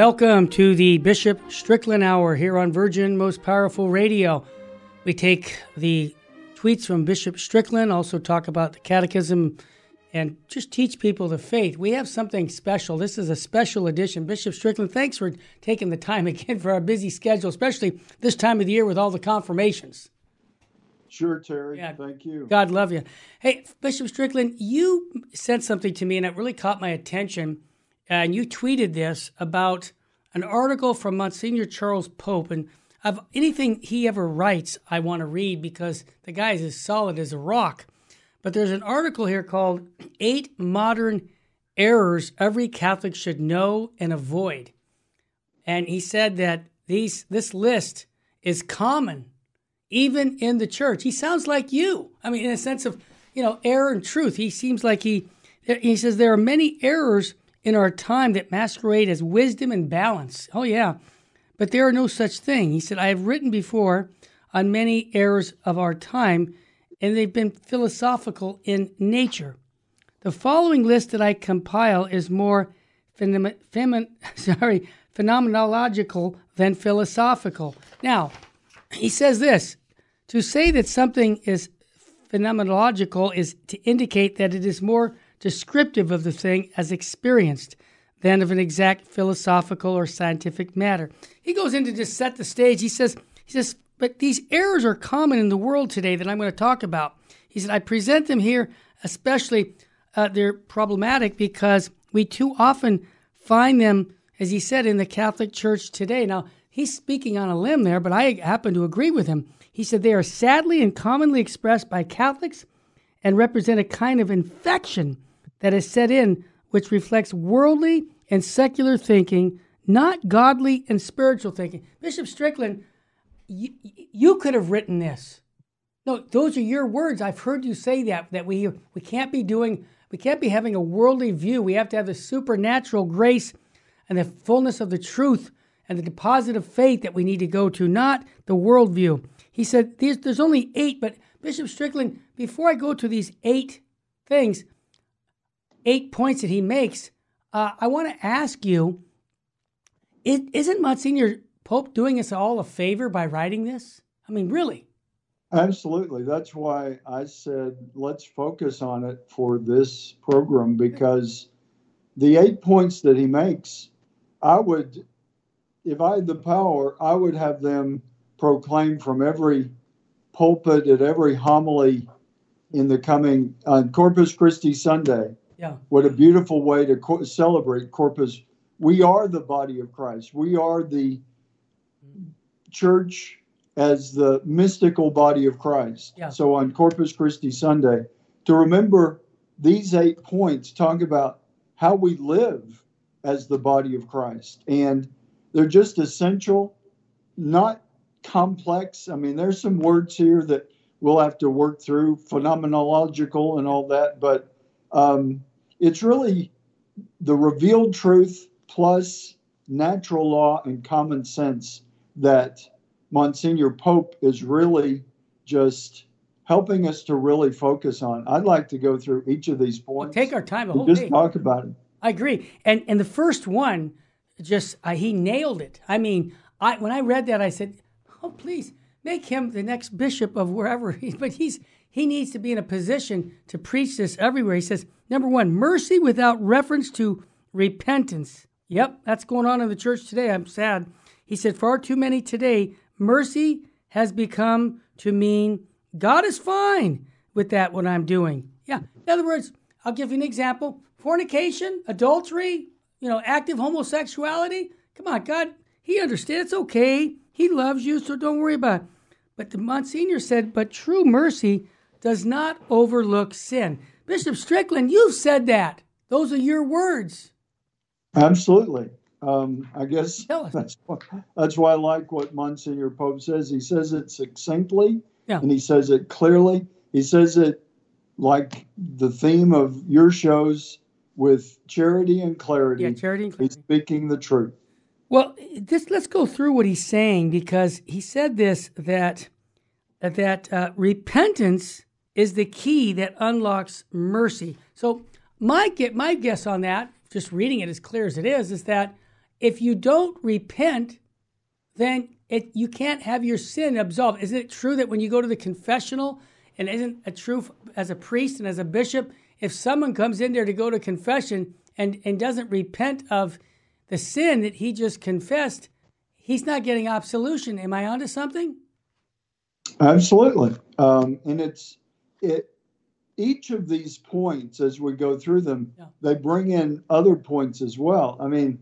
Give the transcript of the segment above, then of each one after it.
Welcome to the Bishop Strickland Hour here on Virgin Most Powerful Radio. We take the tweets from Bishop Strickland, also talk about the catechism, and just teach people the faith. We have something special. This is a special edition. Bishop Strickland, thanks for taking the time again for our busy schedule, especially this time of the year with all the confirmations. Sure, Terry. Yeah. Thank you. God love you. Hey, Bishop Strickland, you said something to me, and it really caught my attention. And you tweeted this about an article from Monsignor Charles Pope. And of anything he ever writes, I want to read because the guy is as solid as a rock. But there's an article here called 8 Modern Errors Every Catholic Should Know and Avoid. And he said that this list is common, even in the church. He sounds like you. I mean, in a sense of, error and truth. He seems like he says there are many errors in our time that masquerade as wisdom and balance. Oh, yeah. But there are no such thing. He said, I have written before on many errors of our time, and they've been philosophical in nature. The following list that I compile is more phenomenological than philosophical. Now, he says this, to say that something is phenomenological is to indicate that it is more descriptive of the thing as experienced than of an exact philosophical or scientific matter. He goes in to just set the stage. He says, but these errors are common in the world today that I'm going to talk about. He said, I present them here, especially they're problematic because we too often find them, as he said, in the Catholic Church today. Now, he's speaking on a limb there, but I happen to agree with him. He said, they are sadly and commonly expressed by Catholics and represent a kind of infection that is set in, which reflects worldly and secular thinking, not godly and spiritual thinking. Bishop Strickland, you could have written this. No, those are your words. I've heard you say that we can't be doing, we can't be having a worldly view. We have to have the supernatural grace and the fullness of the truth and the deposit of faith that we need to go to, not the worldview. He said, there's only 8, but Bishop Strickland, before I go to these 8 things, 8 points that he makes, I want to ask you, isn't Monsignor Pope doing us all a favor by writing this? I mean, really? Absolutely. That's why I said let's focus on it for this program, because the 8 points that he makes, I would, if I had the power, I would have them proclaimed from every pulpit at every homily in the coming on Corpus Christi Sunday. Yeah. What a beautiful way to celebrate Corpus. We are the body of Christ. We are the church as the mystical body of Christ. Yeah. So on Corpus Christi Sunday, to remember these 8 points, talk about how we live as the body of Christ. And they're just essential, not complex. I mean, there's some words here that we'll have to work through, phenomenological and all that, but it's really the revealed truth plus natural law and common sense that Monsignor Pope is really just helping us to really focus on. I'd like to go through each of these points. We'll take our time. Just talk about it. I agree. And the first one, just he nailed it. I mean, when I read that, I said, oh, please, make him the next bishop of wherever he's. But he needs to be in a position to preach this everywhere. He says, number 1, mercy without reference to repentance. Yep, that's going on in the church today. I'm sad. He said, far too many today, mercy has become to mean God is fine with that, what I'm doing. Yeah, in other words, I'll give you an example. Fornication, adultery, active homosexuality. Come on, God, he understands. It's okay. He loves you, so don't worry about it. But the Monsignor said, but true mercy does not overlook sin. Bishop Strickland, you've said that. Those are your words. Absolutely. I guess that's why I like what Monsignor Pope says. He says it succinctly, and he says it clearly. He says it like the theme of your shows with charity and clarity. Yeah, charity and clarity. He's speaking the truth. Well, let's go through what he's saying, because he said this, that repentance is the key that unlocks mercy. So my guess on that, just reading it as clear as it is that if you don't repent, then you can't have your sin absolved. Isn't it true that when you go to the confessional, and isn't it true as a priest and as a bishop, if someone comes in there to go to confession and doesn't repent of the sin that he just confessed, he's not getting absolution. Am I onto something? Absolutely. And it's each of these points, as we go through them, they bring in other points as well. I mean,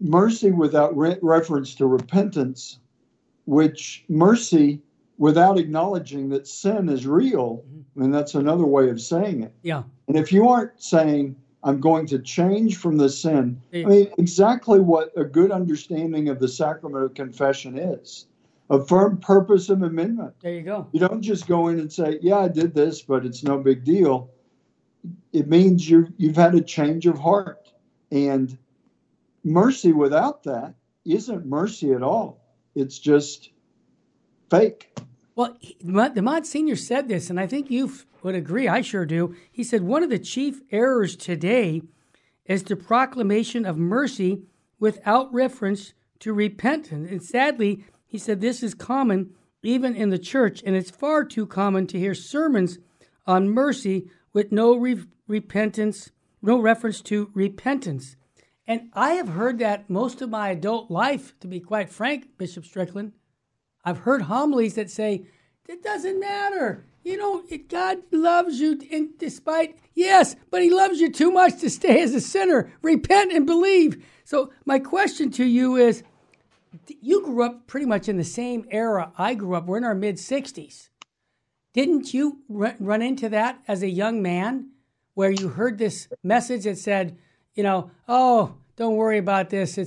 mercy without reference to repentance, which mercy without acknowledging that sin is real, I mean, that's another way of saying it. Yeah. And if you aren't saying, I'm going to change from the sin, I mean, exactly what a good understanding of the sacrament of confession is. A firm purpose of amendment. There you go. You don't just go in and say, yeah, I did this, but it's no big deal. It means you've had a change of heart. And mercy without that isn't mercy at all. It's just fake. Well, the Monsignor said this, and I think you would agree. I sure do. He said, one of the chief errors today is the proclamation of mercy without reference to repentance. And sadly, he said this is common even in the church, and it's far too common to hear sermons on mercy with no reference to repentance. And I have heard that most of my adult life, to be quite frank, Bishop Strickland. I've heard homilies that say, it doesn't matter. You know, God loves you yes, but he loves you too much to stay as a sinner. Repent and believe. So my question to you is, you grew up pretty much in the same era I grew up. We're in our mid-60s. Didn't you run into that as a young man where you heard this message that said, you know, oh, don't worry about this.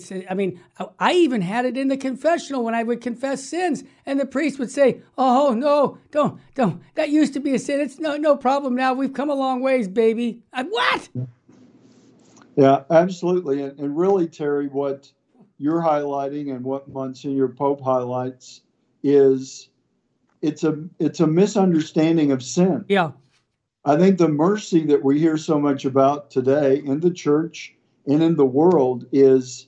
I even had it in the confessional when I would confess sins, and the priest would say, oh, no, don't. That used to be a sin. It's no problem now. We've come a long ways, baby. What? Yeah, absolutely. And really, Terry, what you're highlighting and what Monsignor Pope highlights is it's a misunderstanding of sin. Yeah. I think the mercy that we hear so much about today in the church and in the world is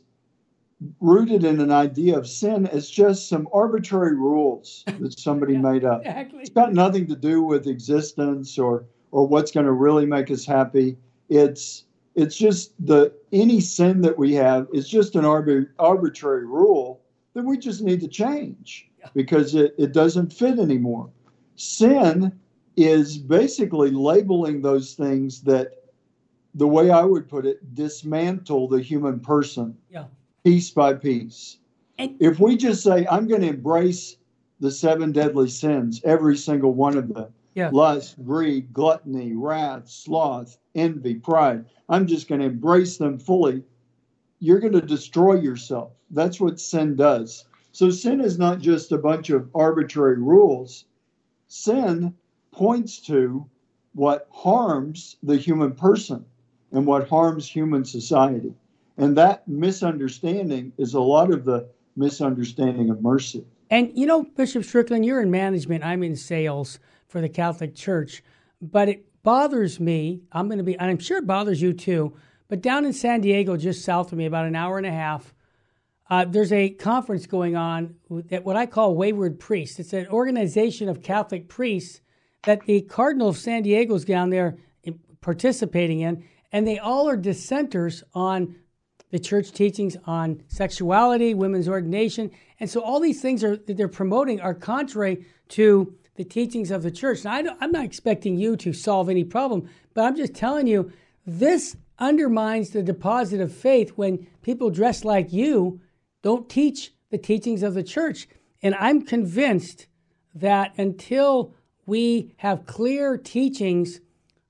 rooted in an idea of sin as just some arbitrary rules that somebody made up. Exactly. It's got nothing to do with existence or what's going to really make us happy. It's just any sin that we have is just an arbitrary rule that we just need to change because it doesn't fit anymore. Sin is basically labeling those things that, the way I would put it, dismantle the human person piece by piece. And if we just say, I'm going to embrace the 7 deadly sins, every single one of them, lust, greed, gluttony, wrath, sloth, envy, pride. I'm just going to embrace them fully. You're going to destroy yourself. That's what sin does. So sin is not just a bunch of arbitrary rules. Sin points to what harms the human person and what harms human society. And that misunderstanding is a lot of the misunderstanding of mercy. And, you know, Bishop Strickland, you're in management. I'm in sales for the Catholic Church. But it bothers me, and I'm sure it bothers you too, but down in San Diego, just south of me, about an hour and a half, there's a conference going on at what I call Wayward Priests. It's an organization of Catholic priests that the Cardinal of San Diego's down there participating in, and they all are dissenters on the church teachings on sexuality, women's ordination. And so all these things that they're promoting are contrary to the teachings of the church. Now, I'm not expecting you to solve any problem, but I'm just telling you, this undermines the deposit of faith when people dressed like you don't teach the teachings of the church. And I'm convinced that until we have clear teachings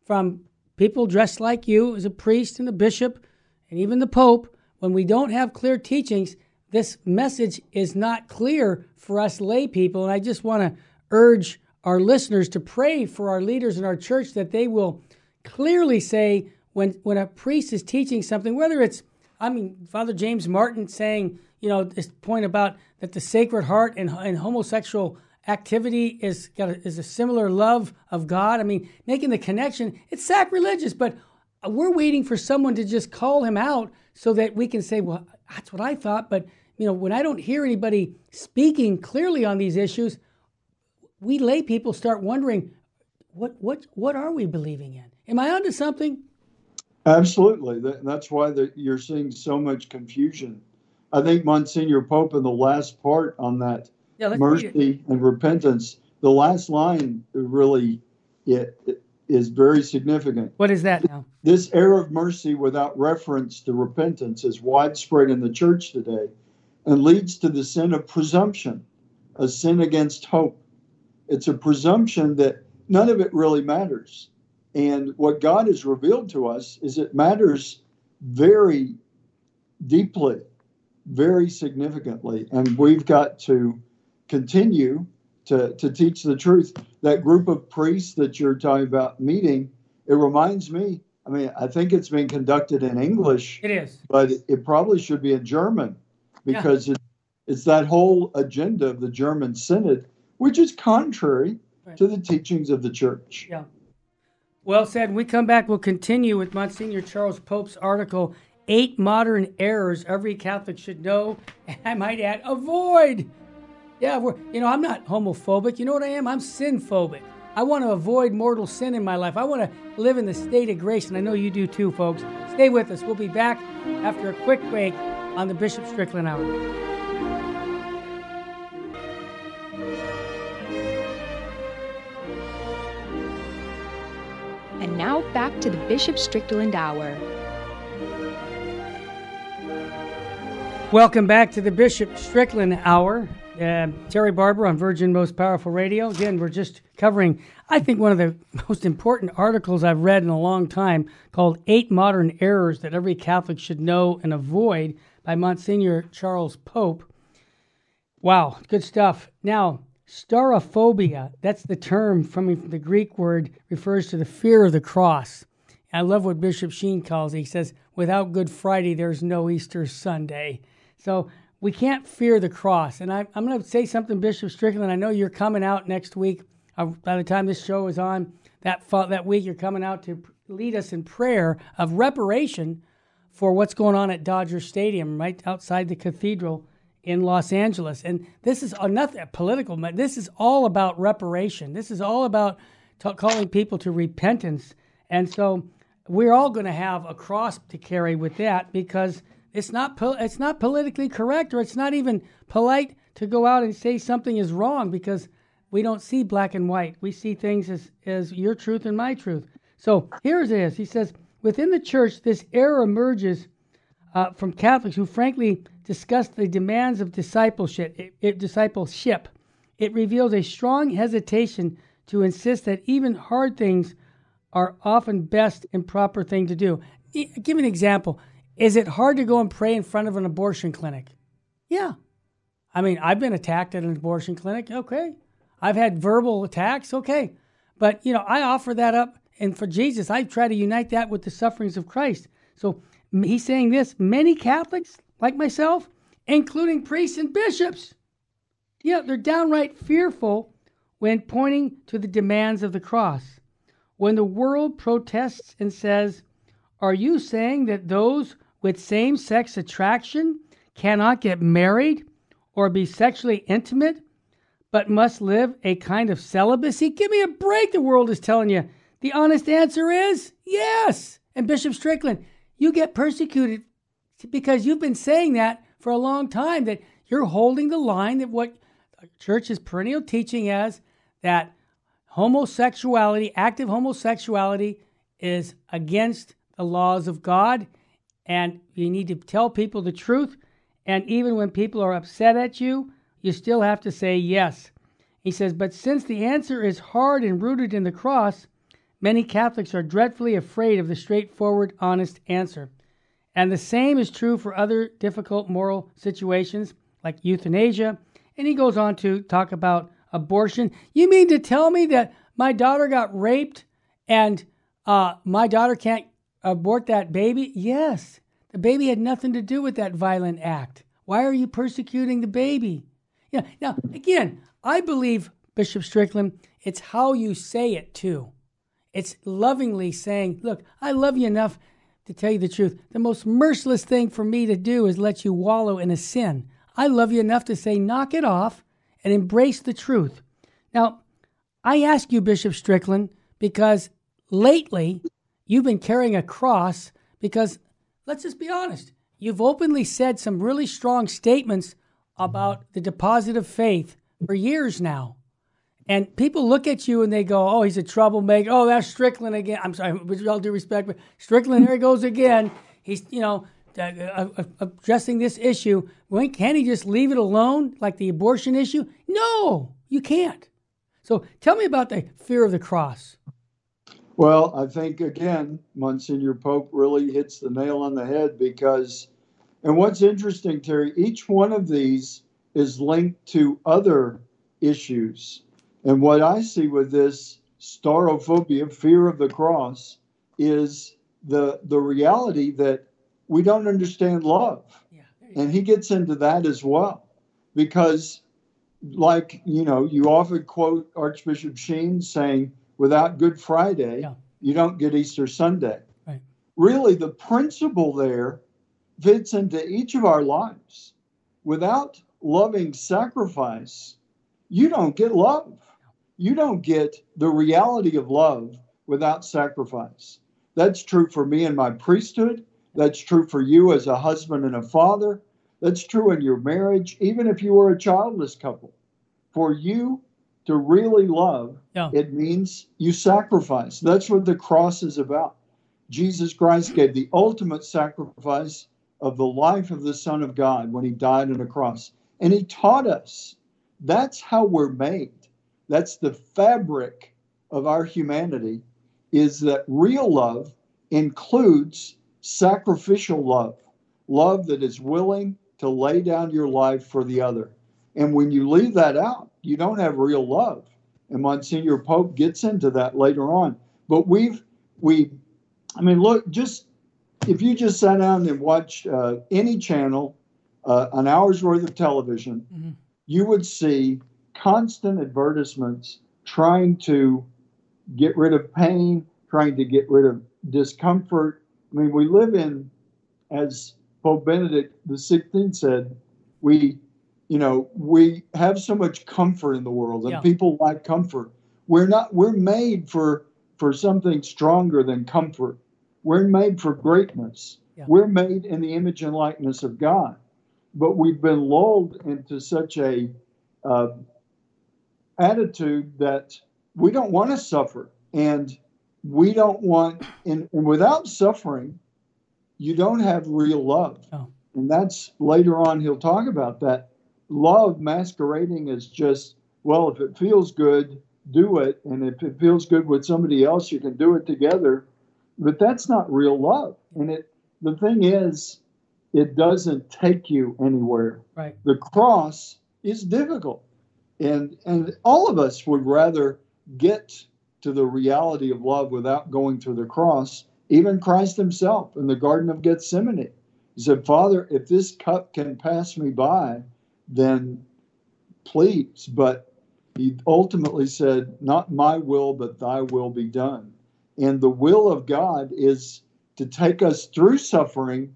from people dressed like you as a priest and a bishop and even the Pope, when we don't have clear teachings, this message is not clear for us lay people. And I just want to urge our listeners to pray for our leaders in our church that they will clearly say when a priest is teaching something, whether it's, Father James Martin saying, you know, this point about that the Sacred Heart and homosexual activity is a similar love of God. Making the connection, it's sacrilegious, but we're waiting for someone to just call him out so that we can say, well, that's what I thought. But, you know, when I don't hear anybody speaking clearly on these issues, we lay people start wondering, what are we believing in? Am I onto something? Absolutely. That's why you're seeing so much confusion. I think Monsignor Pope in the last part on that, mercy and repentance, the last line really is very significant. What is that now? This air of mercy without reference to repentance is widespread in the church today and leads to the sin of presumption, a sin against hope. It's a presumption that none of it really matters. And what God has revealed to us is it matters very deeply, very significantly. And we've got to continue to teach the truth. That group of priests that you're talking about meeting, it reminds me, I mean, I think it's being conducted in English. It is. But it probably should be in German, because it's that whole agenda of the German Synod, which is contrary to the teachings of the church. Yeah. Well said. When we come back, we'll continue with Monsignor Charles Pope's article, 8 Modern Errors Every Catholic Should Know, and I might add, avoid. Yeah, I'm not homophobic. You know what I am? I'm sin-phobic. I want to avoid mortal sin in my life. I want to live in the state of grace, and I know you do too, folks. Stay with us. We'll be back after a quick break on the Bishop Strickland Hour. And now back to the Bishop Strickland Hour. Welcome back to the Bishop Strickland Hour. Terry Barber on Virgin Most Powerful Radio. Again, we're just covering, I think, one of the most important articles I've read in a long time, called 8 Modern Errors That Every Catholic Should Know and Avoid, by Monsignor Charles Pope. Wow, good stuff. Now, starophobia, that's the term from the Greek word, refers to the fear of the cross. I love what Bishop Sheen calls it. He says, without Good Friday, there's no Easter Sunday. So we can't fear the cross. And I'm going to say something, Bishop Strickland. I know you're coming out next week. By the time this show is on, that week you're coming out to lead us in prayer of reparation for what's going on at Dodger Stadium right outside the cathedral in Los Angeles. And this is nothing political. This is all about reparation. This is all about calling people to repentance. And so we're all going to have a cross to carry with that, because it's not politically correct, or it's not even polite to go out and say something is wrong, because we don't see black and white. We see things as your truth and my truth. So here it is. He says, within the church, this error emerges from Catholics who frankly discuss the demands of discipleship. It reveals a strong hesitation to insist that even hard things are often best and proper thing to do. Give an example. Is it hard to go and pray in front of an abortion clinic? Yeah. I mean, I've been attacked at an abortion clinic. Okay. I've had verbal attacks. Okay. But, I offer that up. And for Jesus, I try to unite that with the sufferings of Christ. So, he's saying this, many Catholics, like myself, including priests and bishops, they're downright fearful when pointing to the demands of the cross. When the world protests and says, are you saying that those with same-sex attraction cannot get married or be sexually intimate, but must live a kind of celibacy? Give me a break, the world is telling you. The honest answer is yes. And Bishop Strickland, you get persecuted because you've been saying that for a long time, that you're holding the line that what the church is perennial teaching as, that homosexuality, active homosexuality, is against the laws of God, and you need to tell people the truth, and even when people are upset at you, you still have to say yes. He says, but since the answer is hard and rooted in the cross, many Catholics are dreadfully afraid of the straightforward, honest answer. And the same is true for other difficult moral situations like euthanasia. And he goes on to talk about abortion. You mean to tell me that my daughter got raped and my daughter can't abort that baby? Yes. The baby had nothing to do with that violent act. Why are you persecuting the baby? Yeah. Now, again, I believe, Bishop Strickland, it's how you say it too. It's lovingly saying, look, I love you enough to tell you the truth. The most merciless thing for me to do is let you wallow in a sin. I love you enough to say, knock it off and embrace the truth. Now, I ask you, Bishop Strickland, because lately you've been carrying a cross because, let's just be honest, you've openly said some really strong statements about the deposit of faith for years now. And people look at you and they go, oh, he's a troublemaker. Oh, that's Strickland again. I'm sorry, with all due respect, but Strickland, there he goes again. He's, you know, addressing this issue. When, can't he just leave it alone, like the abortion issue? No, you can't. So tell me about the fear of the cross. Well, I think, again, Monsignor Pope really hits the nail on the head because, and what's interesting, Terry, each one of these is linked to other issues. And what I see with this starophobia, fear of the cross, is the reality that we don't understand love. Yeah, and he gets into that as well. Because, like, you know, you often quote Archbishop Sheen saying, without Good Friday, you don't get Easter Sunday. Right. Really, the principle there fits into each of our lives. Without loving sacrifice, you don't get love. You don't get the reality of love without sacrifice. That's true for me in my priesthood. That's true for you as a husband and a father. That's true in your marriage, even if you were a childless couple. For you to really love, it means you sacrifice. That's what the cross is about. Jesus Christ gave the ultimate sacrifice of the life of the Son of God when he died on a cross. And he taught us that's how we're made. That's the fabric of our humanity, is that real love includes sacrificial love, love that is willing to lay down your life for the other. And when you leave that out, you don't have real love. And Monsignor Pope gets into that later on. But look, just if you just sat down and watched any channel, an hour's worth of television, mm-hmm. you would see constant advertisements trying to get rid of pain, trying to get rid of discomfort. I mean, we live in, as Pope Benedict the 16th said, we have so much comfort in the world, and people like comfort. We're made for something stronger than comfort. We're made for greatness. Yeah. We're made in the image and likeness of God. But we've been lulled into such a attitude that we don't want to suffer, and we don't want, and without suffering, you don't have real love. Oh. And that's later on, he'll talk about that love masquerading as just, well, if it feels good, do it. And if it feels good with somebody else, you can do it together. But that's not real love. And the thing is, it doesn't take you anywhere. Right. The cross is difficult. And all of us would rather get to the reality of love without going through the cross. Even Christ himself in the Garden of Gethsemane, he said, Father, if this cup can pass me by, then please. But he ultimately said, not my will, but thy will be done. And the will of God is to take us through suffering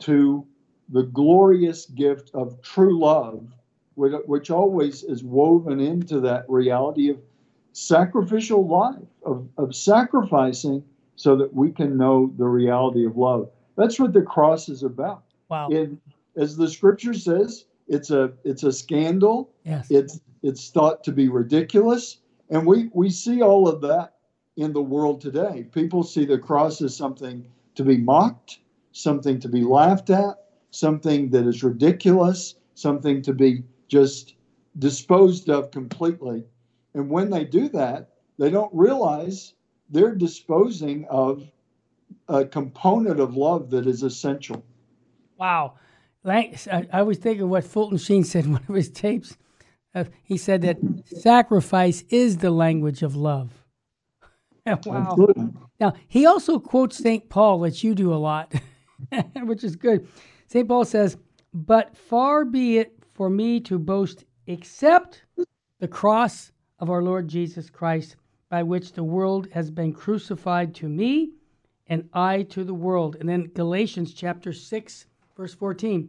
to the glorious gift of true love, which always is woven into that reality of sacrificial life, of sacrificing so that we can know the reality of love. That's what the cross is about. Wow. And as the scripture says, it's a scandal. Yes. It's thought to be ridiculous. And we see all of that in the world today. People see the cross as something to be mocked, something to be laughed at, something that is ridiculous, something to be just disposed of completely. And when they do that, they don't realize they're disposing of a component of love that is essential. Wow. I was thinking what Fulton Sheen said in one of his tapes. He said that sacrifice is the language of love. Wow. Absolutely. Now, he also quotes St. Paul, which you do a lot, which is good. St. Paul says, but far be it for me to boast except the cross of our Lord Jesus Christ, by which the world has been crucified to me and I to the world. And then Galatians chapter 6, verse 14.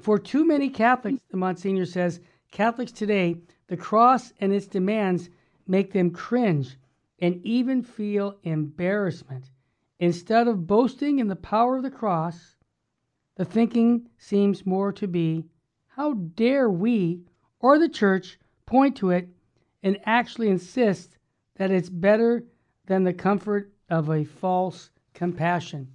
For too many Catholics, the Monsignor says, Catholics today, the cross and its demands make them cringe and even feel embarrassment. Instead of boasting in the power of the cross, the thinking seems more to be, how dare we or the church point to it and actually insist that it's better than the comfort of a false compassion.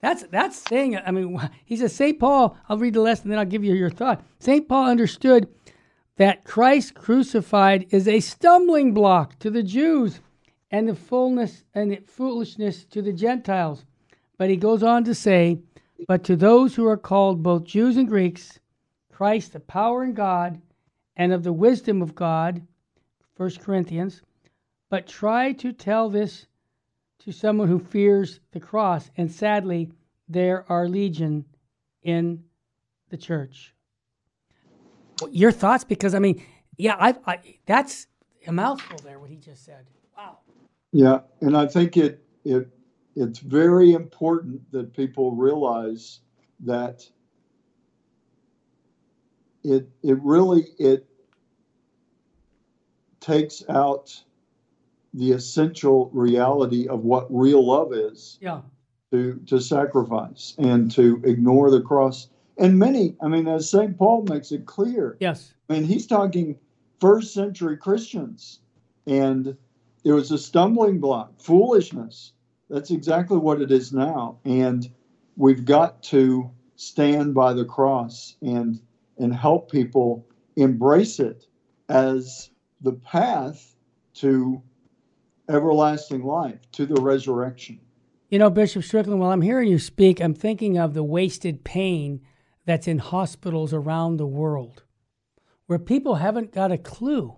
That's saying, I mean, he says, St. Paul, I'll read the lesson, then I'll give you your thought. St. Paul understood that Christ crucified is a stumbling block to the Jews and the fullness and the foolishness to the Gentiles. But he goes on to say, but to those who are called both Jews and Greeks, Christ, the power in God and of the wisdom of God, 1 Corinthians, but try to tell this to someone who fears the cross. And sadly, there are legion in the church. Your thoughts? Because, I mean, yeah, that's a mouthful there, what he just said. Wow. Yeah, and I think it's very important that people realize that it really takes out the essential reality of what real love is, to sacrifice and to ignore the cross. And many, I mean, as St. Paul makes it clear, yes, I mean, he's talking first century Christians, and it was a stumbling block, foolishness. That's exactly what it is now. And we've got to stand by the cross and help people embrace it as the path to everlasting life, to the resurrection. You know, Bishop Strickland, while I'm hearing you speak, I'm thinking of the wasted pain that's in hospitals around the world, where people haven't got a clue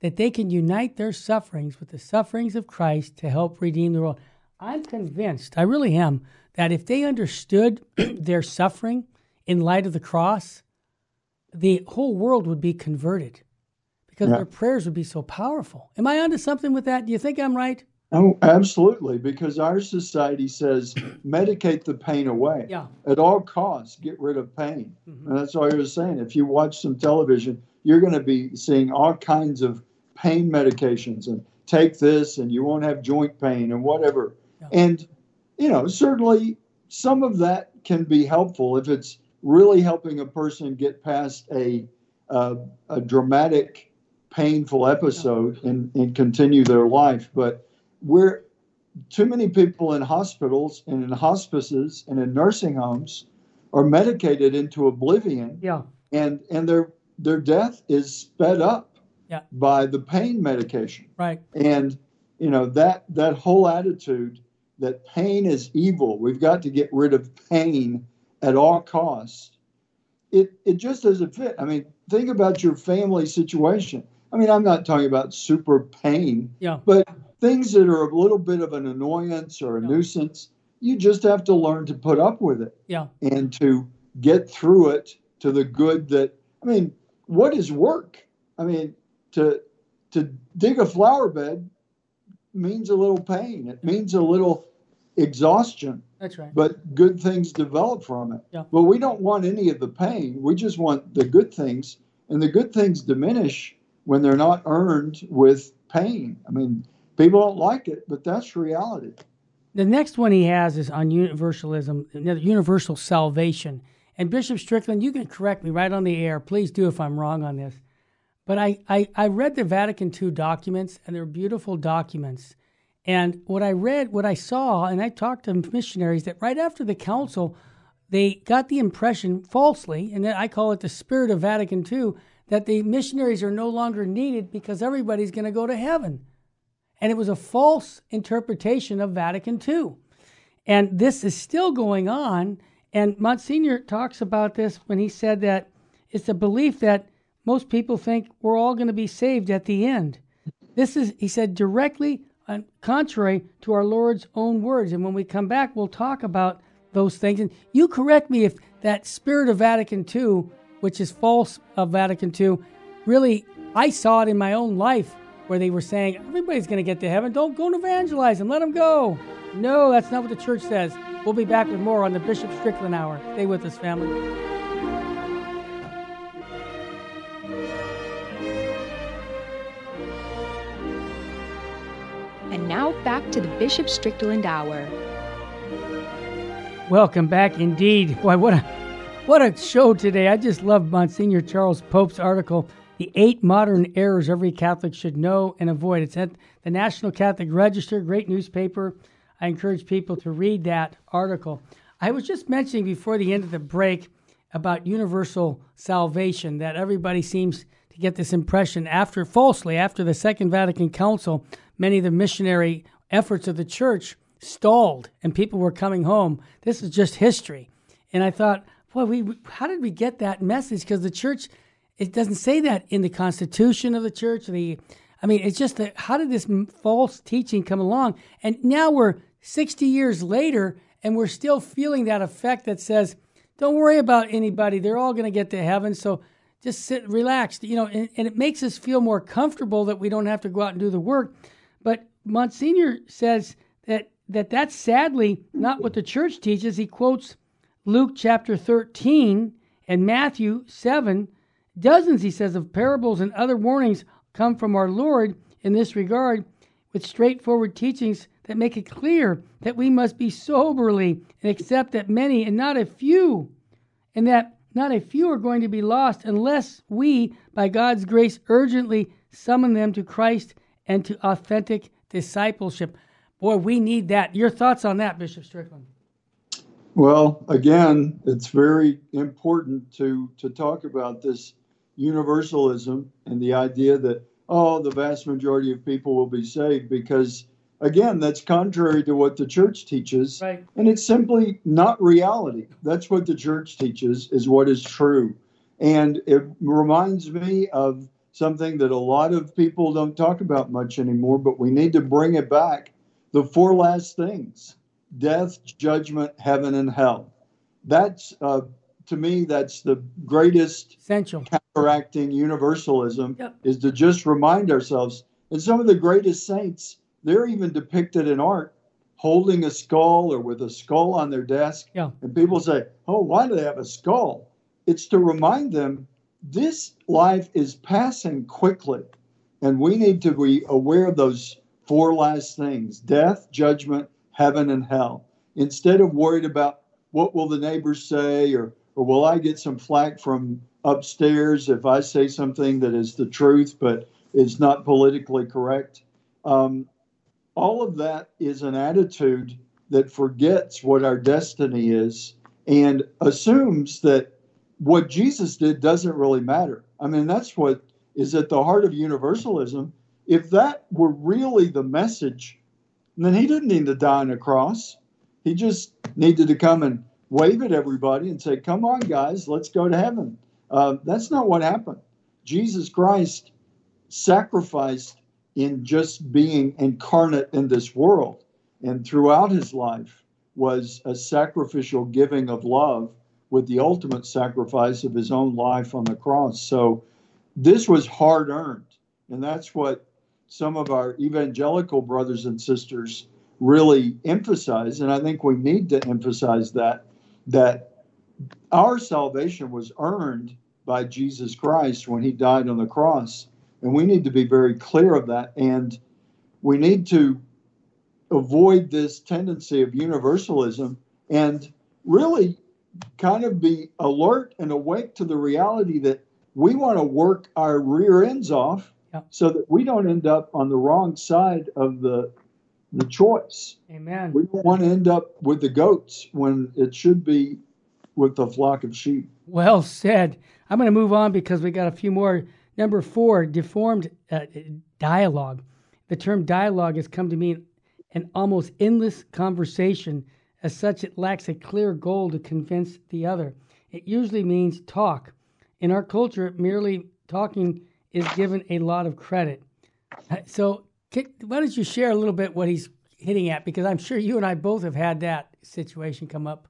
that they can unite their sufferings with the sufferings of Christ to help redeem the world. I'm convinced, I really am, that if they understood their suffering in light of the cross, the whole world would be converted, because their prayers would be so powerful. Am I onto something with that? Do you think I'm right? Oh, absolutely, because our society says, medicate the pain away. Yeah. At all costs, get rid of pain. Mm-hmm. And that's all you're saying. If you watch some television, you're going to be seeing all kinds of pain medications, and take this, and you won't have joint pain, and whatever. Yeah. And, you know, certainly some of that can be helpful if it's really helping a person get past a dramatic, painful episode and continue their life. But we're too many people in hospitals and in hospices and in nursing homes are medicated into oblivion. Yeah. And their death is sped up by the pain medication. Right. And you know, that whole attitude that pain is evil, we've got to get rid of pain at all costs. It just doesn't fit. I mean, think about your family situation. I mean, I'm not talking about super pain, but things that are a little bit of an annoyance or a nuisance, you just have to learn to put up with it and to get through it to the good that, I mean, what is work? I mean, to dig a flower bed means a little pain. It means a little exhaustion. That's right. But good things develop from it. Yeah. But we don't want any of the pain. We just want the good things, and the good things diminish when they're not earned with pain. I mean, people don't like it, but that's reality. The next one he has is on universalism, universal salvation. And Bishop Strickland, you can correct me right on the air. Please do if I'm wrong on this. But I read the Vatican II documents, and they're beautiful documents. And what I read, what I saw, and I talked to missionaries, that right after the council, they got the impression falsely, and I call it the spirit of Vatican II, that the missionaries are no longer needed because everybody's going to go to heaven. And it was a false interpretation of Vatican II. And this is still going on. And Monsignor talks about this when he said that it's a belief that most people think we're all going to be saved at the end. This is, he said, directly contrary to our Lord's own words. And when we come back, we'll talk about those things. And you correct me if that spirit of Vatican II, which is false of Vatican II, really, I saw it in my own life where they were saying, everybody's going to get to heaven. Don't go and evangelize them. Let them go. No, that's not what the church says. We'll be back with more on the Bishop Strickland Hour. Stay with us, family. And now back to the Bishop Strickland Hour. Welcome back indeed. Boy, what a show today. I just love Monsignor Charles Pope's article, The 8 Modern Errors Every Catholic Should Know and Avoid. It's at the National Catholic Register, great newspaper. I encourage people to read that article. I was just mentioning before the end of the break about universal salvation, that everybody seems to get this impression falsely after the Second Vatican Council, many of the missionary efforts of the church stalled and people were coming home. This is just history. And I thought, well, how did we get that message? Because the church, it doesn't say that in the constitution of the church. It's just how did this false teaching come along? And now we're 60 years later, and we're still feeling that effect that says, don't worry about anybody. They're all going to get to heaven, so just sit, relax. And it makes us feel more comfortable that we don't have to go out and do the work. But Monsignor says that that's sadly not what the church teaches. He quotes Luke chapter 13 and Matthew 7, dozens, he says, of parables and other warnings come from our Lord in this regard with straightforward teachings that make it clear that we must be soberly and accept that many and not a few, and that not a few are going to be lost unless we, by God's grace, urgently summon them to Christ and to authentic discipleship. Boy, we need that. Your thoughts on that, Bishop Strickland? Well, again, it's very important to talk about this universalism and the idea that, the vast majority of people will be saved, because, again, that's contrary to what the church teaches. Right. And it's simply not reality. That's what the church teaches is what is true. And it reminds me of something that a lot of people don't talk about much anymore, but we need to bring it back. The four last things: death, judgment, heaven, and hell. That's, to me, that's the greatest essential counteracting universalism, is to just remind ourselves. And some of the greatest saints, they're even depicted in art holding a skull or with a skull on their desk. Yeah. And people say, why do they have a skull? It's to remind them this life is passing quickly, and we need to be aware of those four last things: death, judgment, heaven, and hell. Instead of worried about what will the neighbors say, or will I get some flack from upstairs if I say something that is the truth but is not politically correct. All of that is an attitude that forgets what our destiny is and assumes that what Jesus did doesn't really matter. That's what is at the heart of universalism. If that were really the message, then he didn't need to die on a cross. He just needed to come and wave at everybody and say, come on, guys, let's go to heaven. That's not what happened. Jesus Christ sacrificed in just being incarnate in this world, and throughout his life was a sacrificial giving of love with the ultimate sacrifice of his own life on the cross. So this was hard-earned, and that's what some of our evangelical brothers and sisters really emphasize, and I think we need to emphasize that our salvation was earned by Jesus Christ when he died on the cross, and we need to be very clear of that, and we need to avoid this tendency of universalism and really kind of be alert and awake to the reality that we want to work our rear ends off so that we don't end up on the wrong side of the choice. Amen. We don't want to end up with the goats when it should be with the flock of sheep. Well said. I'm going to move on because we got a few more. Number 4, deformed dialogue. The term dialogue has come to mean an almost endless conversation. As such, it lacks a clear goal to convince the other. It usually means talk. In our culture, merely talking is given a lot of credit. So why don't you share a little bit what he's hitting at? Because I'm sure you and I both have had that situation come up.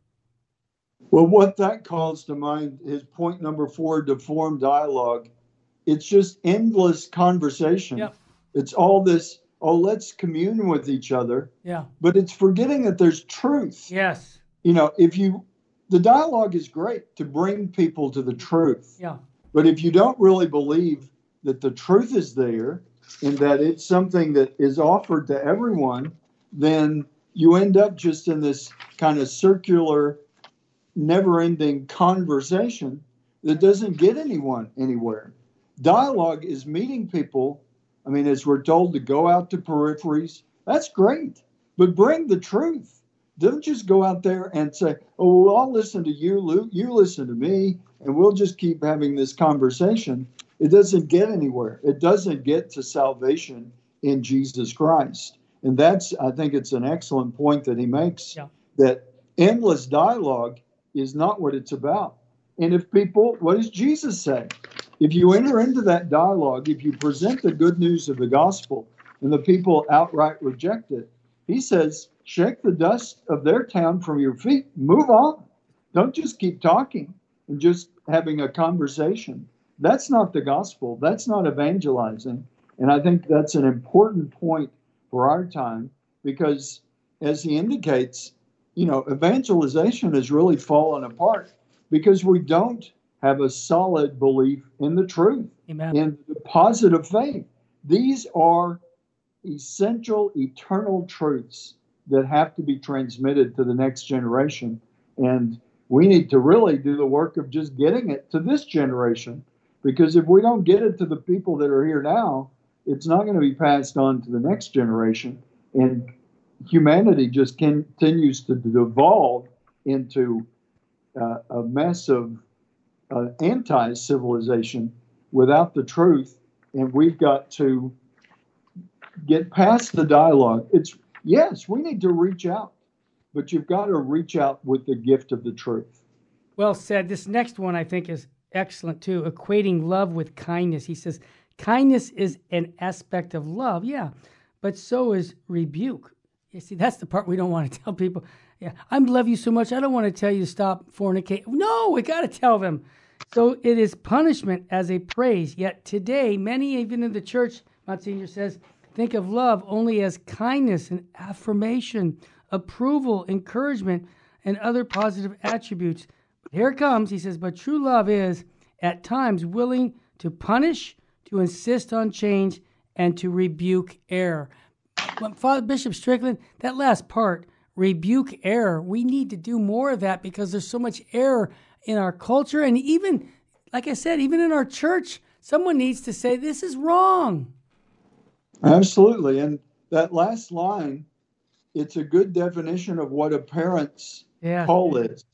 Well, what that calls to mind is point number 4, deformed dialogue. It's just endless conversation. Yep. It's all this, oh, let's commune with each other. Yeah. But it's forgetting that there's truth. Yes. You know, the dialogue is great to bring people to the truth. Yeah. But if you don't really believe that the truth is there and that it's something that is offered to everyone, then you end up just in this kind of circular, never-ending conversation that doesn't get anyone anywhere. Dialogue is meeting people. I mean, as we're told to go out to peripheries, that's great, but bring the truth. Don't just go out there and say, oh, well, I'll listen to you, Luke, you listen to me, and we'll just keep having this conversation. It doesn't get anywhere. It doesn't get to salvation in Jesus Christ. And that's, I think it's an excellent point that he makes, yeah, that endless dialogue is not what it's about. And if people, what does Jesus say? If you enter into that dialogue, if you present the good news of the gospel and the people outright reject it, he says, shake the dust of their town from your feet. Move on. Don't just keep talking and just having a conversation. That's not the gospel. That's not evangelizing. And I think that's an important point for our time because, as he indicates, you know, evangelization has really fallen apart because we don't have a solid belief in the truth, Amen, in the positive faith. These are essential, eternal truths that have to be transmitted to the next generation. And we need to really do the work of just getting it to this generation, because if we don't get it to the people that are here now, it's not going to be passed on to the next generation. And humanity just continues to devolve into a mess of anti-civilization without the truth. And we've got to get past the dialogue. It's, yes, we need to reach out, but you've got to reach out with the gift of the truth. Well said. This next one I think is excellent too, equating love with kindness. He says, kindness is an aspect of love, yeah, but so is rebuke. You see, that's the part we don't want to tell people. Yeah, I love you so much, I don't want to tell you to stop fornicating. No, we got to tell them. So it is punishment as a praise. Yet today, many, even in the church, Monsignor says, think of love only as kindness and affirmation, approval, encouragement, and other positive attributes. But here it comes, he says, but true love is, at times, willing to punish, to insist on change, and to rebuke error. Father Bishop Strickland, that last part, rebuke error, we need to do more of that because there's so much error in our culture. And even, like I said, even in our church, someone needs to say, this is wrong. Absolutely. And that last line, it's a good definition of what a parent's call is.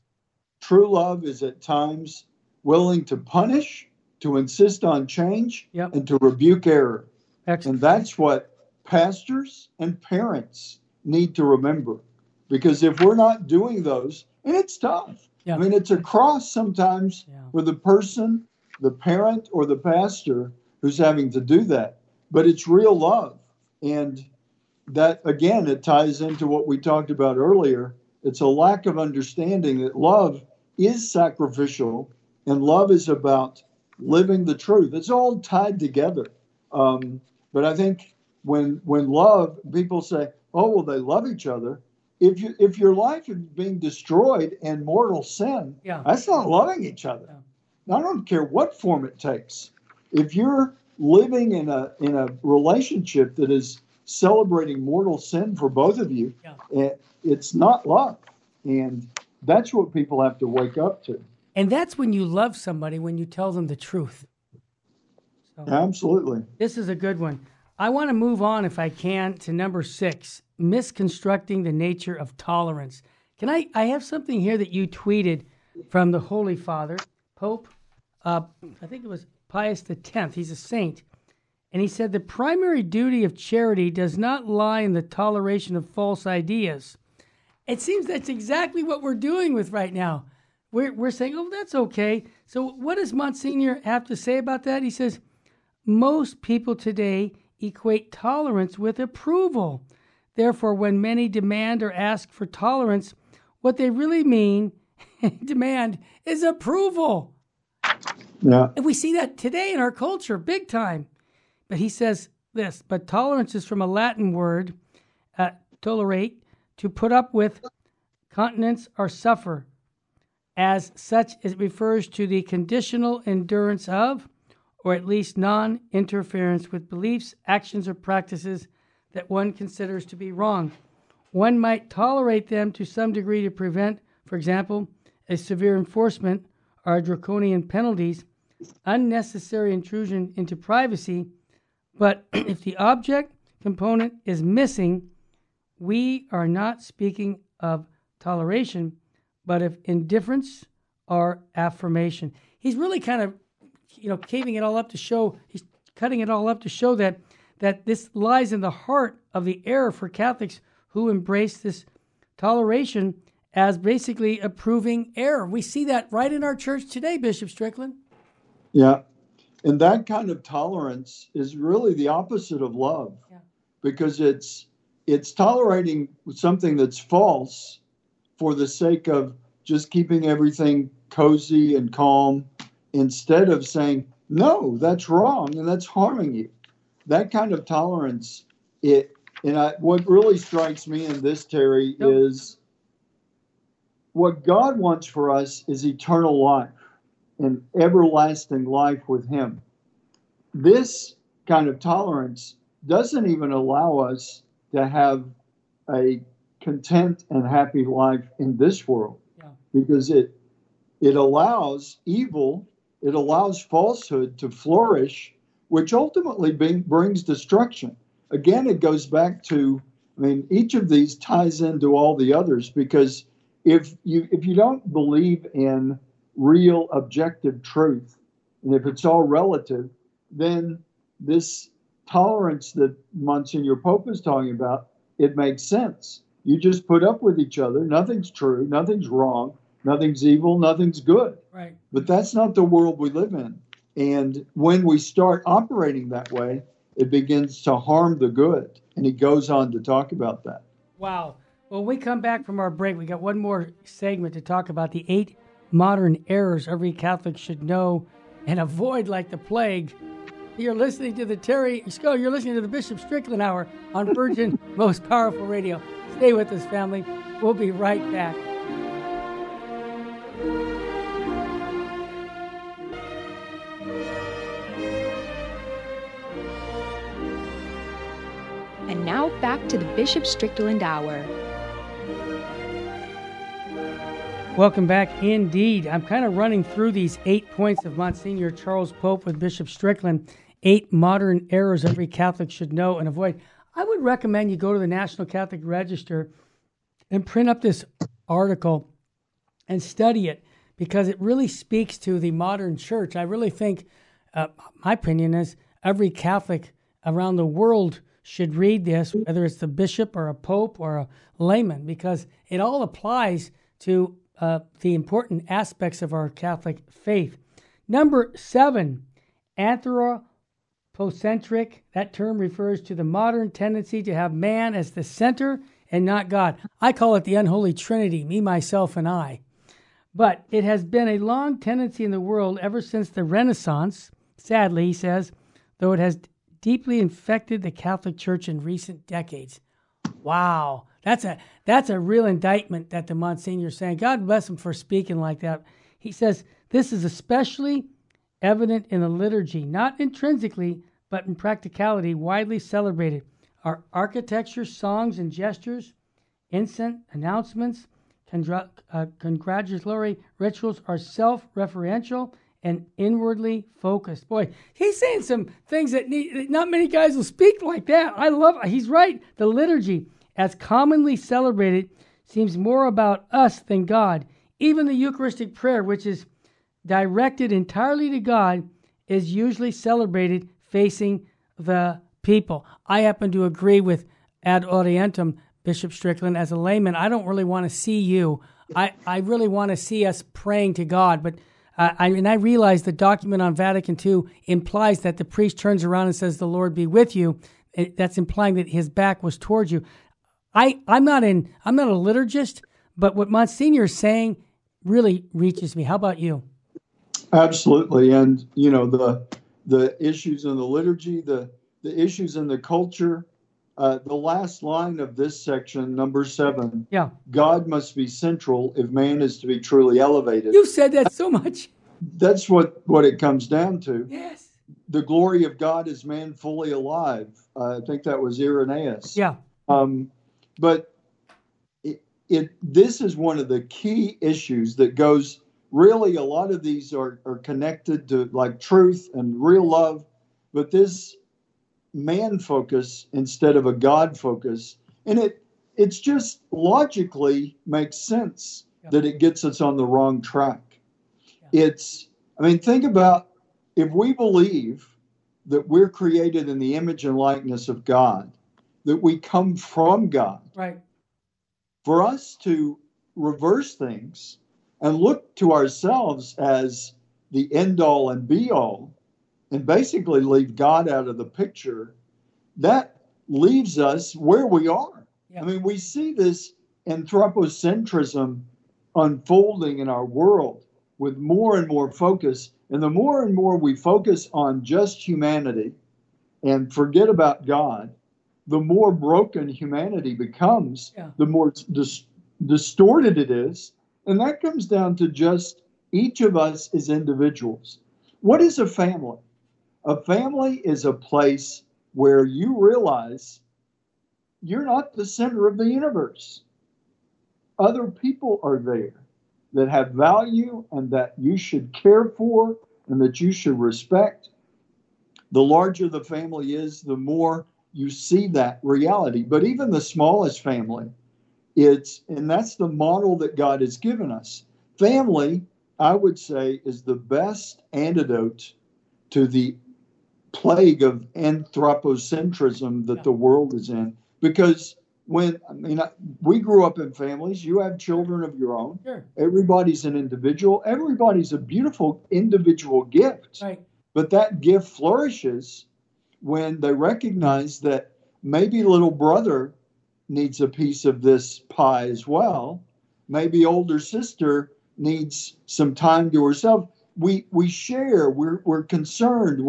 True love is at times willing to punish, to insist on change, and to rebuke error. Excellent. And that's what pastors and parents need to remember. Because if we're not doing those, and it's tough. Yeah. I mean, it's a cross sometimes for the person, the parent, or the pastor who's having to do that. But it's real love. And that, again, it ties into what we talked about earlier. It's a lack of understanding that love is sacrificial and love is about living the truth. It's all tied together. But I think when love, people say, oh, well, they love each other. If your life is being destroyed in mortal sin, that's not loving each other. Yeah. I don't care what form it takes. If you're living in a relationship that is celebrating mortal sin for both of you, it's not love. And that's what people have to wake up to. And that's when you love somebody, when you tell them the truth. So, absolutely. This is a good one. I want to move on, if I can, to number 6. Misconstructing the nature of tolerance. Can I have something here that you tweeted from the Holy Father, Pope, I think it was Pius X. He's a saint. And he said, the primary duty of charity does not lie in the toleration of false ideas. It seems that's exactly what we're doing with right now. We're saying, oh, that's okay. So what does Monsignor have to say about that? He says, most people today equate tolerance with approval. Therefore, when many demand or ask for tolerance, what they really mean, demand, is approval. Yeah. And we see that today in our culture, big time. But he says, this, but tolerance is from a Latin word, tolerate, to put up with, countenance, or suffer. As such, it refers to the conditional endurance of, or at least non-interference with, beliefs, actions, or practices that one considers to be wrong. One might tolerate them to some degree to prevent, for example, a severe enforcement or draconian penalties, unnecessary intrusion into privacy, but if the object component is missing, we are not speaking of toleration, but of indifference or affirmation. He's really kind of, caving it all up to show, he's cutting it all up to show that this lies in the heart of the error for Catholics who embrace this toleration as basically approving error. We see that right in our church today, Bishop Strickland. Yeah, and that kind of tolerance is really the opposite of love, because it's tolerating something that's false for the sake of just keeping everything cozy and calm, instead of saying, no, that's wrong and that's harming you. That kind of tolerance, what really strikes me in this, Terry, is what God wants for us is eternal life and everlasting life with Him. This kind of tolerance doesn't even allow us to have a content and happy life in this world, because it allows evil, it allows falsehood to flourish, which ultimately brings destruction. Again, it goes back to, each of these ties into all the others, because if you don't believe in real objective truth, and if it's all relative, then this tolerance that Monsignor Pope is talking about, it makes sense. You just put up with each other. Nothing's true. Nothing's wrong. Nothing's evil. Nothing's good. Right. But that's not the world we live in. And when we start operating that way, it begins to harm the good. And he goes on to talk about that. Wow. Well, we come back from our break. We got one more segment to talk about the 8 modern errors every Catholic should know and avoid like the plague. You're listening to the Bishop Strickland Hour on Virgin Most Powerful Radio. Stay with us, family. We'll be right back. And now back to the Bishop Strickland Hour. Welcome back indeed. I'm kind of running through these 8 points of Monsignor Charles Pope with Bishop Strickland. 8 modern errors every Catholic should know and avoid. I would recommend you go to the National Catholic Register and print up this article and study it, because it really speaks to the modern church. I really think, my opinion is, every Catholic around the world should read this, whether it's the bishop or a pope or a layman, because it all applies to the important aspects of our Catholic faith. Number 7, anthropocentric. That term refers to the modern tendency to have man as the center and not God. I call it the unholy trinity, me, myself, and I. But it has been a long tendency in the world ever since the Renaissance, sadly, he says, though it has deeply infected the Catholic Church in recent decades. Wow. That's a real indictment that the Monsignor's saying. God bless him for speaking like that. He says, this is especially evident in the liturgy, not intrinsically, but in practicality, widely celebrated. Our architecture, songs and gestures, incense, announcements, congratulatory rituals are self-referential and inwardly focused. Boy, he's saying some things that not many guys will speak like that. I love it. He's right. The liturgy, as commonly celebrated, seems more about us than God. Even the Eucharistic prayer, which is directed entirely to God, is usually celebrated facing the people. I happen to agree with Ad Orientem, Bishop Strickland. As a layman, I don't really want to see you. I really want to see us praying to God. But I realize the document on Vatican II implies that the priest turns around and says, "The Lord be with you." That's implying that his back was towards you. I'm not a liturgist, but what Monsignor is saying really reaches me. How about you? Absolutely, and the issues in the liturgy, the the issues in the culture. The last line of this section, number 7, God must be central if man is to be truly elevated. You've said that so much. That's what it comes down to. Yes. The glory of God is man fully alive. I think that was Irenaeus. Yeah. But this is one of the key issues that goes, really, a lot of these are connected to like truth and real love, but this man focus instead of a God focus. And it's just logically makes sense that it gets us on the wrong track. Yeah. Think about if we believe that we're created in the image and likeness of God, that we come from God. Right. For us to reverse things and look to ourselves as the end all and be all, and basically leave God out of the picture, that leaves us where we are. Yeah. We see this anthropocentrism unfolding in our world with more and more focus. And the more and more we focus on just humanity and forget about God, the more broken humanity becomes, the more distorted it is. And that comes down to just each of us as individuals. What is a family? A family is a place where you realize you're not the center of the universe. Other people are there that have value and that you should care for and that you should respect. The larger the family is, the more you see that reality. But even the smallest family, and that's the model that God has given us. Family, I would say, is the best antidote to the plague of anthropocentrism that the world is in. Because we grew up in families. You have children of your own. Sure. Everybody's an individual. Everybody's a beautiful individual gift. Right. But that gift flourishes when they recognize that maybe little brother needs a piece of this pie as well. Maybe older sister needs some time to herself. We share, we're concerned,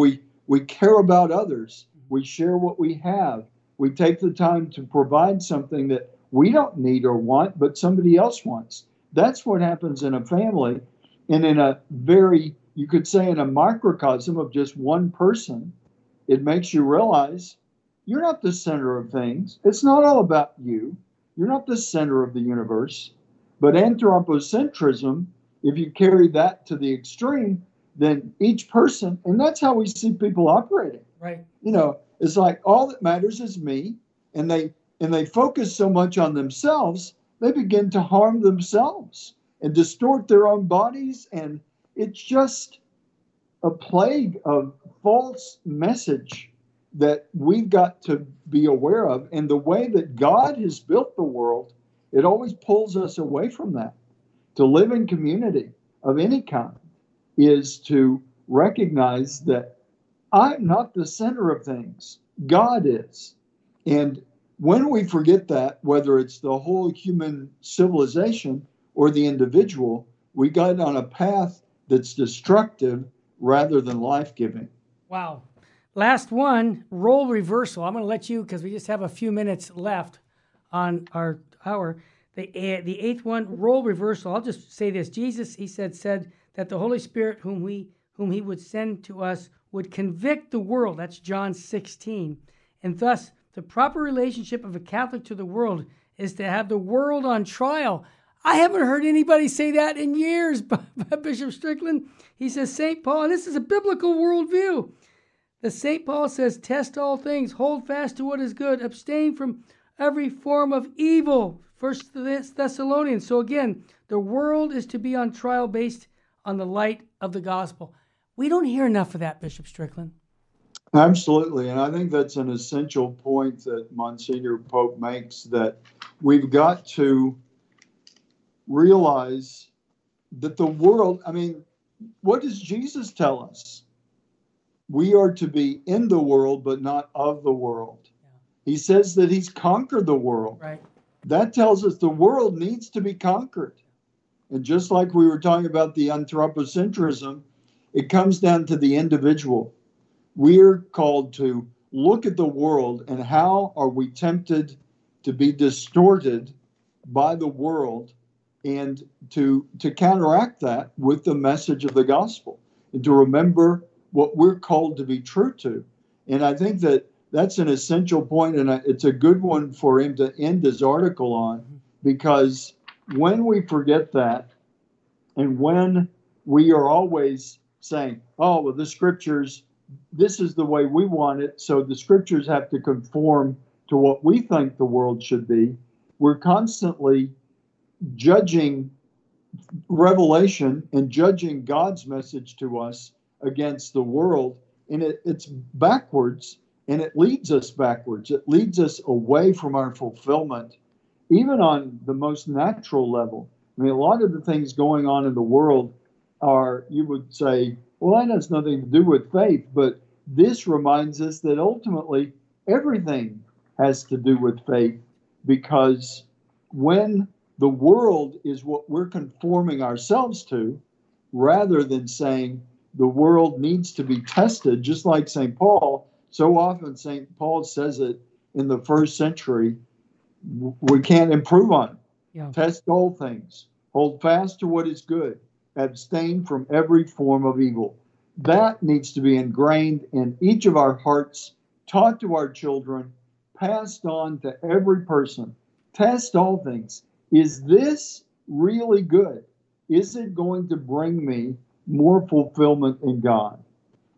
we care about others, we share what we have, we take the time to provide something that we don't need or want, but somebody else wants. That's what happens in a family, and in a very, you could say in a microcosm of just one person, it makes you realize you're not the center of things. It's not all about you. You're not the center of the universe. But anthropocentrism, if you carry that to the extreme, then each person, and that's how we see people operating. Right. It's like all that matters is me, and they focus so much on themselves, they begin to harm themselves and distort their own bodies, and it's just a plague of false message that we've got to be aware of. And the way that God has built the world, it always pulls us away from that. To live in community of any kind is to recognize that I'm not the center of things. God is. And when we forget that, whether it's the whole human civilization or the individual, we got on a path that's destructive rather than life-giving. Wow. Last one, role reversal. I'm going to let you, because we just have a few minutes left on our hour. The eighth one, role reversal. I'll just say this. Jesus, he said that the Holy Spirit whom he would send to us would convict the world. That's John 16. And thus, the proper relationship of a Catholic to the world is to have the world on trial. I haven't heard anybody say that in years, by Bishop Strickland. He says, St. Paul, and this is a biblical worldview. The St. Paul says, test all things, hold fast to what is good, abstain from every form of evil. 1 Thessalonians. So again, the world is to be on trial based on the light of the gospel. We don't hear enough of that, Bishop Strickland. Absolutely. And I think that's an essential point that Monsignor Pope makes, that we've got to realize that the world, what does Jesus tell us? We are to be in the world, but not of the world. Yeah. He says that he's conquered the world. Right. That tells us the world needs to be conquered. And just like we were talking about the anthropocentrism, it comes down to the individual. We're called to look at the world and how are we tempted to be distorted by the world, and to counteract that with the message of the gospel, and to remember what we're called to be true to. And I think that that's an essential point, and it's a good one for him to end his article on, because when we forget that, and when we are always saying, oh, well, the scriptures, this is the way we want it, so the scriptures have to conform to what we think the world should be, we're constantly judging revelation and judging God's message to us against the world, and it's backwards, and it leads us backwards. It leads us away from our fulfillment, even on the most natural level. I mean, a lot of the things going on in the world are, you would say, well, that has nothing to do with faith, but this reminds us that ultimately everything has to do with faith, because when the world is what we're conforming ourselves to, rather than saying the world needs to be tested, just like St. Paul, so often St. Paul says it in the first century, we can't improve on it. Yeah. Test all things, hold fast to what is good, abstain from every form of evil. That needs to be ingrained in each of our hearts, taught to our children, passed on to every person. Test all things. Is this really good? Is it going to bring me more fulfillment in God?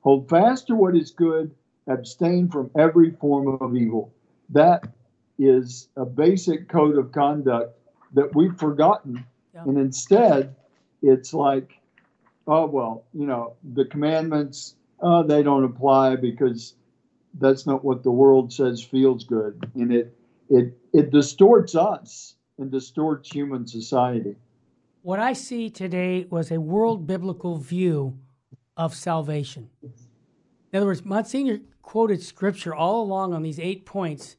Hold fast to what is good. Abstain from every form of evil. That is a basic code of conduct that we've forgotten. Yeah. And instead, it's like, oh, well, you know, the commandments, they don't apply because that's not what the world says feels good. And it distorts us and distorts human society. What I see today was a world biblical view of salvation. In other words, Monsignor quoted scripture all along on these 8 points,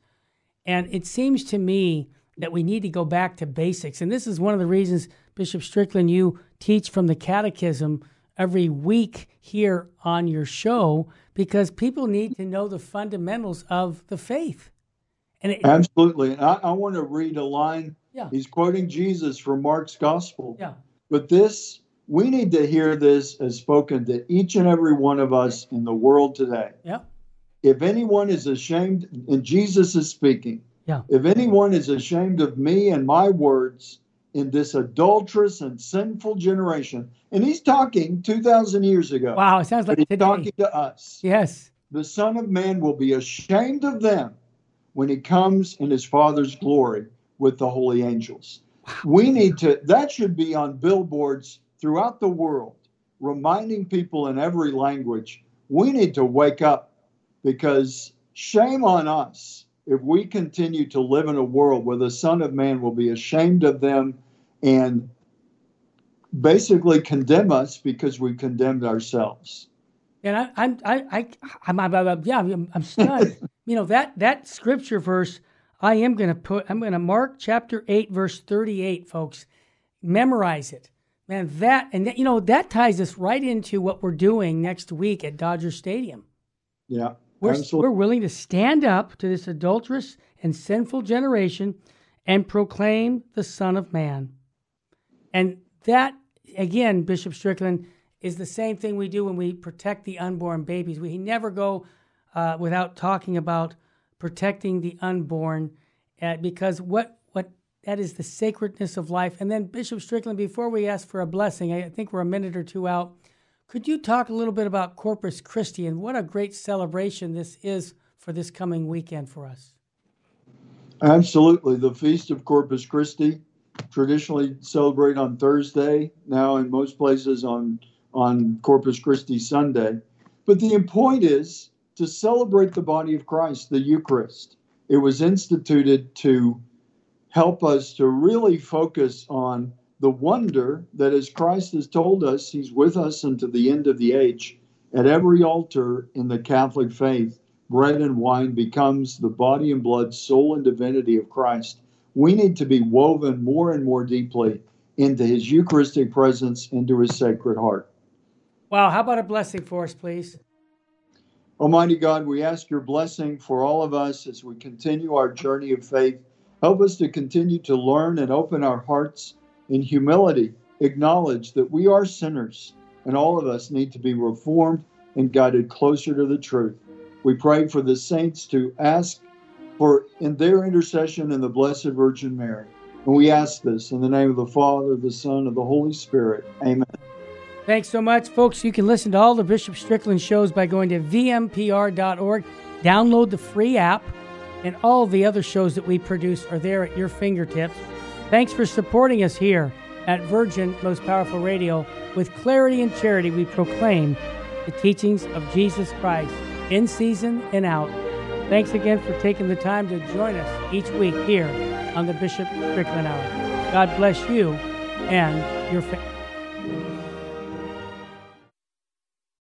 and it seems to me that we need to go back to basics. And this is one of the reasons, Bishop Strickland, you teach from the catechism every week here on your show, because people need to know the fundamentals of the faith. And absolutely. And I want to read a line. Yeah. He's quoting Jesus from Mark's gospel. Yeah. But this, we need to hear this as spoken to each and every one of us in the world today. Yeah. If anyone is ashamed, and Jesus is speaking, yeah, if anyone is ashamed of me and my words in this adulterous and sinful generation, and he's talking 2,000 years ago. Wow, it sounds like he's talking to us. Yes. The Son of Man will be ashamed of them when he comes in his Father's glory with the holy angels. Wow. We need to, that should be on billboards throughout the world, reminding people in every language, we need to wake up, because shame on us if we continue to live in a world where the Son of Man will be ashamed of them and basically condemn us because we condemned ourselves. And I'm stunned. You know, that scripture verse, I'm going to Mark chapter 8, verse 38, folks. Memorize it. Man, that, you know, that ties us right into what we're doing next week at Dodger Stadium. Yeah. We're willing to stand up to this adulterous and sinful generation and proclaim the Son of Man. And that, again, Bishop Strickland, is the same thing we do when we protect the unborn babies. We never go without talking about protecting the unborn, because what that is the sacredness of life. And then, Bishop Strickland, before we ask for a blessing, I think we're a minute or two out, could you talk a little bit about Corpus Christi and what a great celebration this is for this coming weekend for us? Absolutely. The Feast of Corpus Christi, traditionally celebrated on Thursday, now in most places on Corpus Christi Sunday. But the point is to celebrate the body of Christ, the Eucharist. It was instituted to help us to really focus on the wonder that, as Christ has told us, he's with us unto the end of the age. At every altar in the Catholic faith, bread and wine becomes the body and blood, soul and divinity of Christ. We need to be woven more and more deeply into his Eucharistic presence, into his Sacred Heart. Wow, how about a blessing for us, please? Almighty God, we ask your blessing for all of us as we continue our journey of faith. Help us to continue to learn and open our hearts in humility, acknowledge that we are sinners, and all of us need to be reformed and guided closer to the truth. We pray for the saints to ask for in their intercession in the Blessed Virgin Mary. And we ask this in the name of the Father, the Son, and the Holy Spirit. Amen. Thanks so much, folks. You can listen to all the Bishop Strickland shows by going to vmpr.org. Download the free app, and all the other shows that we produce are there at your fingertips. Thanks for supporting us here at Virgin Most Powerful Radio. With clarity and charity, we proclaim the teachings of Jesus Christ in season and out. Thanks again for taking the time to join us each week here on the Bishop Strickland Hour. God bless you and your family.